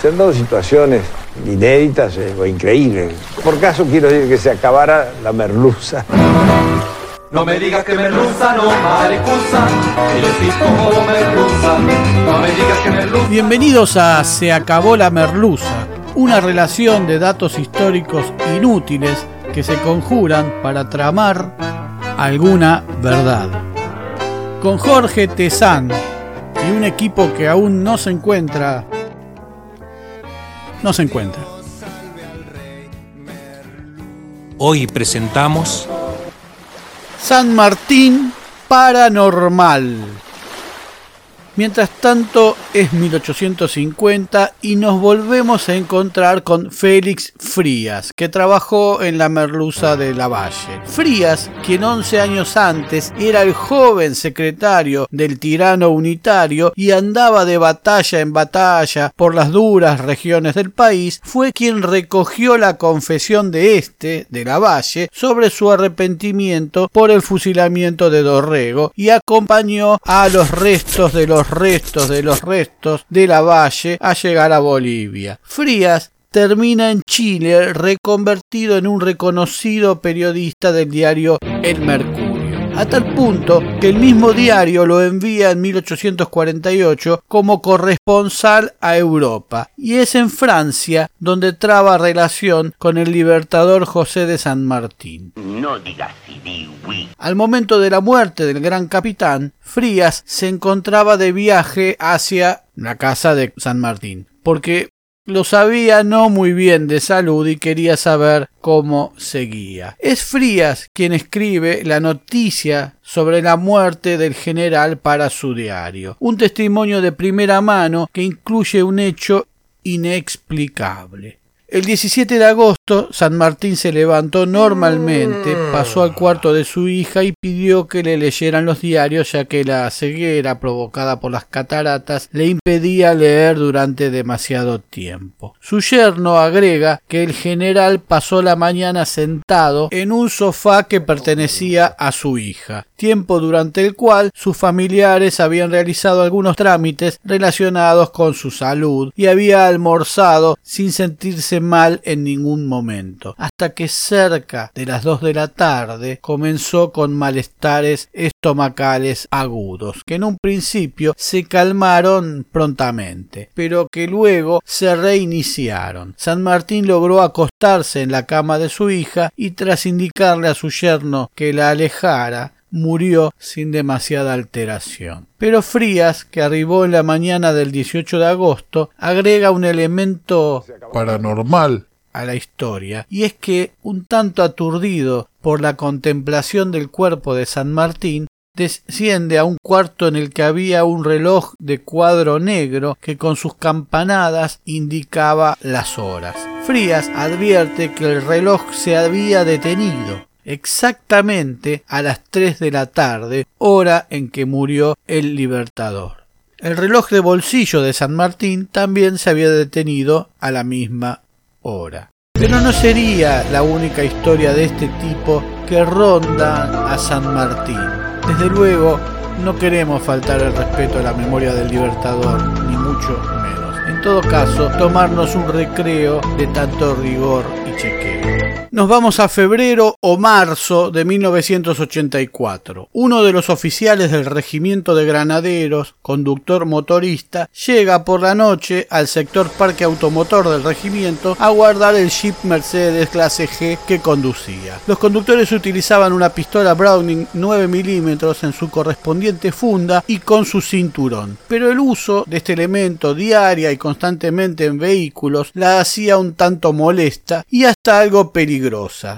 Se han dado situaciones inéditas o increíbles. Por caso quiero decir que se acabara la merluza. No me digas que merluza, no maricuza, que yo sí como merluza. No me digas que merluza. Bienvenidos a Se acabó la merluza, una relación de datos históricos inútiles que se conjuran para tramar alguna verdad. Con Jorge Tezán y un equipo que aún no se encuentra. Hoy presentamos San Martín Paranormal. Mientras tanto es 1850 y nos volvemos a encontrar con Félix Frías, que trabajó en la merluza de Lavalle. Frías, quien 11 años antes era el joven secretario del tirano unitario y andaba de batalla en batalla por las duras regiones del país, fue quien recogió la confesión de Lavalle, sobre su arrepentimiento por el fusilamiento de Dorrego y acompañó a los restos de Lavalle a llegar a Bolivia. Frías termina en Chile reconvertido en un reconocido periodista del diario El Mercurio, a tal punto que el mismo diario lo envía en 1848 como corresponsal a Europa, y es en Francia donde traba relación con el libertador José de San Martín. No digas si di oui. Al momento de la muerte del gran capitán, Frías se encontraba de viaje hacia la casa de San Martín, porque lo sabía no muy bien de salud y quería saber cómo seguía. Es Frías quien escribe la noticia sobre la muerte del general para su diario. Un testimonio de primera mano que incluye un hecho inexplicable. El 17 de agosto, San Martín se levantó normalmente, pasó al cuarto de su hija y pidió que le leyeran los diarios, ya que la ceguera provocada por las cataratas le impedía leer durante demasiado tiempo. Su yerno agrega que el general pasó la mañana sentado en un sofá que pertenecía a su hija, tiempo durante el cual sus familiares habían realizado algunos trámites relacionados con su salud y había almorzado sin sentirse mal en ningún momento, hasta que cerca de las 2 de la tarde comenzó con malestares estomacales agudos, que en un principio se calmaron prontamente, pero que luego se reiniciaron. San Martín logró acostarse en la cama de su hija y tras indicarle a su yerno que la alejara, murió sin demasiada alteración. Pero Frías, que arribó en la mañana del 18 de agosto, agrega un elemento paranormal a la historia, y es que, un tanto aturdido por la contemplación del cuerpo de San Martín, desciende a un cuarto en el que había un reloj de cuadro negro que con sus campanadas indicaba las horas. Frías advierte que el reloj se había detenido exactamente a las 3 de la tarde, hora en que murió el libertador. El reloj de bolsillo de San Martín también se había detenido a la misma hora. Pero no sería la única historia de este tipo que ronda a San Martín. Desde luego, no queremos faltar el respeto a la memoria del libertador, ni mucho menos. En todo caso, tomarnos un recreo de tanto rigor y chequeo. Nos vamos a febrero o marzo de 1984. Uno de los oficiales del Regimiento de Granaderos, conductor motorista, llega por la noche al sector parque automotor del regimiento a guardar el jeep Mercedes clase G que conducía. Los conductores utilizaban una pistola Browning 9 milímetros en su correspondiente funda y con su cinturón, pero el uso de este elemento diaria y constantemente en vehículos la hacía un tanto molesta y hasta algo peligrosa.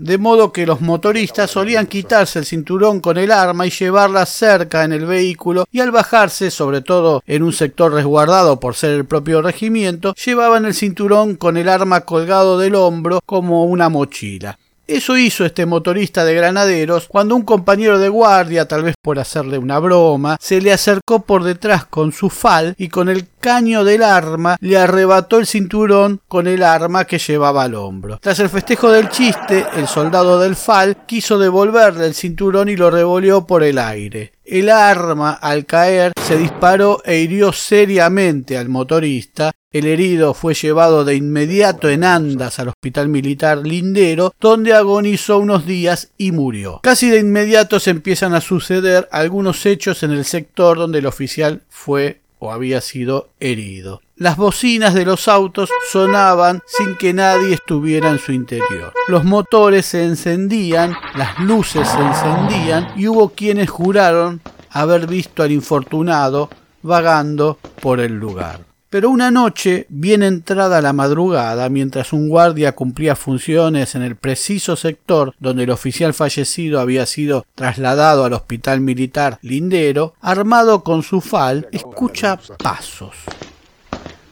De modo que los motoristas solían quitarse el cinturón con el arma y llevarla cerca en el vehículo, y al bajarse, sobre todo en un sector resguardado por ser el propio regimiento, llevaban el cinturón con el arma colgado del hombro como una mochila. Eso hizo este motorista de granaderos cuando un compañero de guardia, tal vez por hacerle una broma, se le acercó por detrás con su fal y con el caño del arma le arrebató el cinturón con el arma que llevaba al hombro. Tras el festejo del chiste, el soldado del fal quiso devolverle el cinturón y lo revoleó por el aire. El arma, al caer, se disparó e hirió seriamente al motorista, El herido fue llevado de inmediato en andas al hospital militar Lindero, donde agonizó unos días y murió. Casi de inmediato se empiezan a suceder algunos hechos en el sector donde el oficial fue o había sido herido. Las bocinas de los autos sonaban sin que nadie estuviera en su interior. Los motores se encendían, las luces se encendían y hubo quienes juraron haber visto al infortunado vagando por el lugar. Pero una noche, bien entrada la madrugada, mientras un guardia cumplía funciones en el preciso sector donde el oficial fallecido había sido trasladado al hospital militar Lindero, armado con su fal, escucha pasos.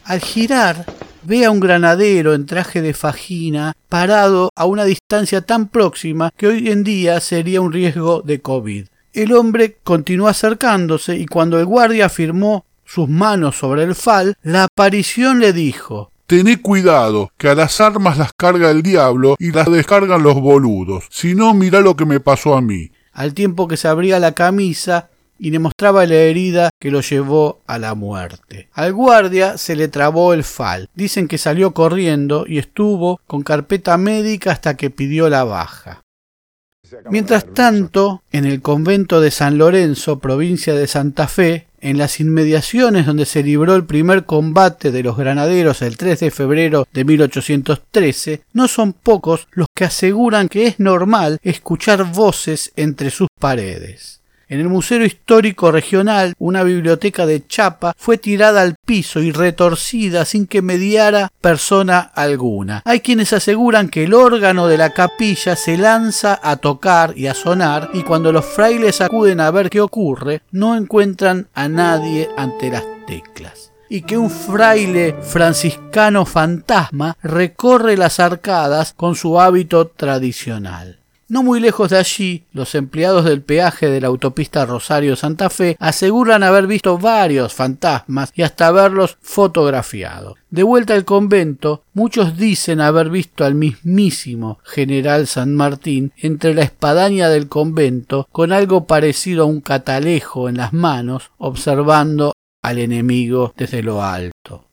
Al girar, ve a un granadero en traje de fajina parado a una distancia tan próxima que hoy en día sería un riesgo de COVID. El hombre continuó acercándose y cuando el guardia afirmó sus manos sobre el fal, la aparición le dijo: «Tené cuidado, que a las armas las carga el diablo y las descargan los boludos. Si no, mirá lo que me pasó a mí». Al tiempo que se abría la camisa y le mostraba la herida que lo llevó a la muerte. Al guardia se le trabó el fal. Dicen que salió corriendo y estuvo con carpeta médica hasta que pidió la baja. Mientras tanto, en el convento de San Lorenzo, provincia de Santa Fe, en las inmediaciones donde se libró el primer combate de los granaderos el 3 de febrero de 1813, no son pocos los que aseguran que es normal escuchar voces entre sus paredes. En el Museo Histórico Regional, una biblioteca de chapa fue tirada al piso y retorcida sin que mediara persona alguna. Hay quienes aseguran que el órgano de la capilla se lanza a tocar y a sonar, y cuando los frailes acuden a ver qué ocurre, no encuentran a nadie ante las teclas. Y que un fraile franciscano fantasma recorre las arcadas con su hábito tradicional. No muy lejos de allí, los empleados del peaje de la autopista Rosario Santa Fe aseguran haber visto varios fantasmas y hasta haberlos fotografiado. De vuelta al convento, muchos dicen haber visto al mismísimo general San Martín entre la espadaña del convento con algo parecido a un catalejo en las manos, observando al enemigo desde lo alto.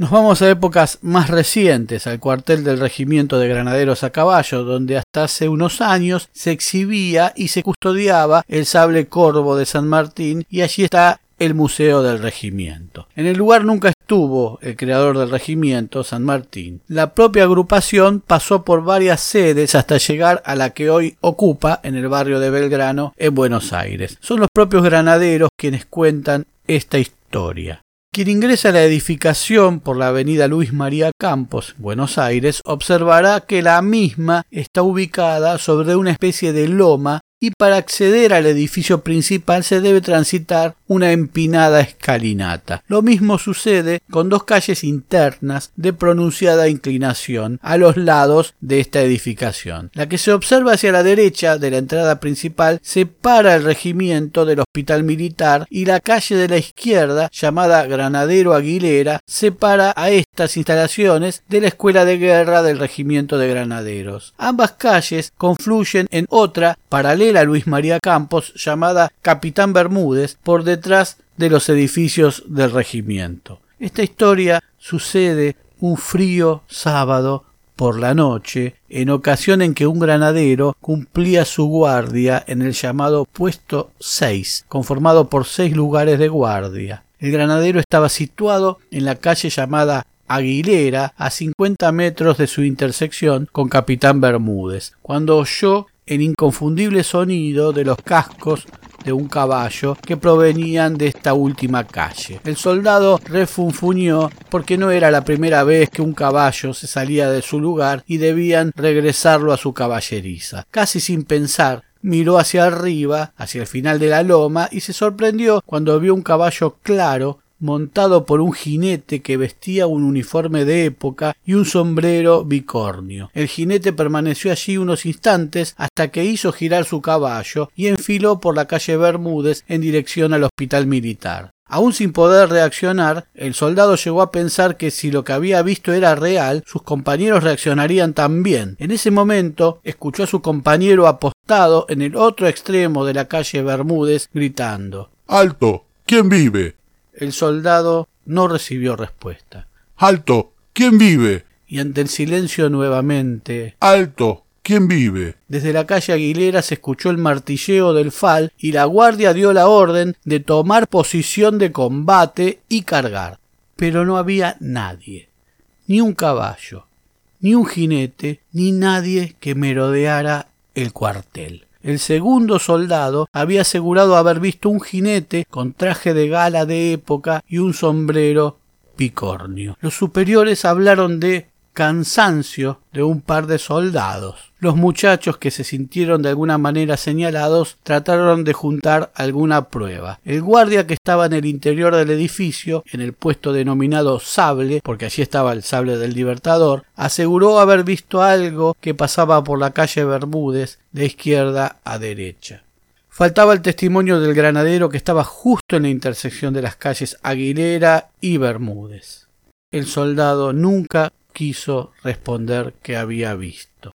Nos vamos a épocas más recientes, al cuartel del Regimiento de Granaderos a Caballo, donde hasta hace unos años se exhibía y se custodiaba el sable corvo de San Martín, y allí está el Museo del Regimiento. En el lugar nunca estuvo el creador del regimiento, San Martín. La propia agrupación pasó por varias sedes hasta llegar a la que hoy ocupa en el barrio de Belgrano, en Buenos Aires. Son los propios granaderos quienes cuentan esta historia. Quien ingresa a la edificación por la avenida Luis María Campos, Buenos Aires, observará que la misma está ubicada sobre una especie de loma y para acceder al edificio principal se debe transitar una empinada escalinata. Lo mismo sucede con dos calles internas de pronunciada inclinación a los lados de esta edificación. La que se observa hacia la derecha de la entrada principal separa el regimiento del hospital militar y la calle de la izquierda, llamada Granadero Aguilera, separa a estas instalaciones de la escuela de guerra del regimiento de granaderos. Ambas calles confluyen en otra paralela a Luis María Campos, llamada Capitán Bermúdez, por detrás de los edificios del regimiento. Esta historia sucede un frío sábado por la noche, en ocasión en que un granadero cumplía su guardia en el llamado puesto 6, conformado por 6 lugares de guardia. El granadero estaba situado en la calle llamada Aguilera, a 50 metros de su intersección con Capitán Bermúdez, cuando oyó el inconfundible sonido de los cascos de un caballo que provenían de esta última calle. El soldado refunfuñó porque no era la primera vez que un caballo se salía de su lugar y debían regresarlo a su caballeriza. Casi sin pensar, miró hacia arriba, hacia el final de la loma, y se sorprendió cuando vio un caballo claro montado por un jinete que vestía un uniforme de época y un sombrero bicornio. El jinete permaneció allí unos instantes hasta que hizo girar su caballo y enfiló por la calle Bermúdez en dirección al hospital militar. Aún sin poder reaccionar, el soldado llegó a pensar que si lo que había visto era real, sus compañeros reaccionarían también. En ese momento, escuchó a su compañero apostado en el otro extremo de la calle Bermúdez gritando: «¡Alto! ¿Quién vive?». El soldado no recibió respuesta. —¡Alto! ¿Quién vive? Y ante el silencio nuevamente —¡Alto! ¿Quién vive? Desde la calle Aguilera se escuchó el martilleo del fal y la guardia dio la orden de tomar posición de combate y cargar. Pero no había nadie, ni un caballo, ni un jinete, ni nadie que merodeara el cuartel. El segundo soldado había asegurado haber visto un jinete con traje de gala de época y un sombrero picornio. Los superiores hablaron de cansancio de un par de soldados. Los muchachos, que se sintieron de alguna manera señalados, trataron de juntar alguna prueba. El guardia que estaba en el interior del edificio, en el puesto denominado sable, porque allí estaba el sable del Libertador, aseguró haber visto algo que pasaba por la calle Bermúdez de izquierda a derecha. Faltaba el testimonio del granadero, que estaba justo en la intersección de las calles Aguilera y Bermúdez. El soldado nunca quiso responder que había visto.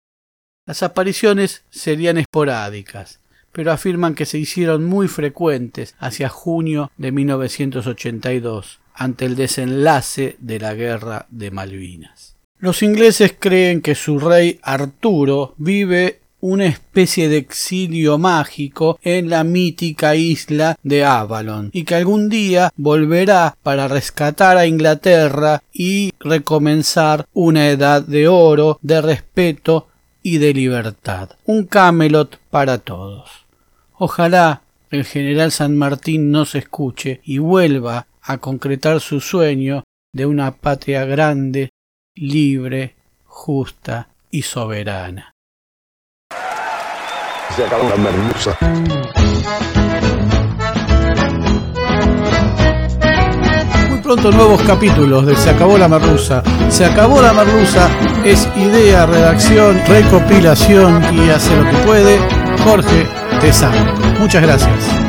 Las apariciones serían esporádicas, pero afirman que se hicieron muy frecuentes hacia junio de 1982, ante el desenlace de la Guerra de Malvinas. Los ingleses creen que su rey Arturo vive una especie de exilio mágico en la mítica isla de Avalon, y que algún día volverá para rescatar a Inglaterra y recomenzar una edad de oro, de respeto y de libertad. Un Camelot para todos. Ojalá el general San Martín nos escuche y vuelva a concretar su sueño de una patria grande, libre, justa y soberana. Se acabó la merluza. Muy pronto nuevos capítulos de Se acabó la merluza. Se acabó la merluza es idea, redacción, recopilación y hace lo que puede Jorge Tezán. Muchas gracias.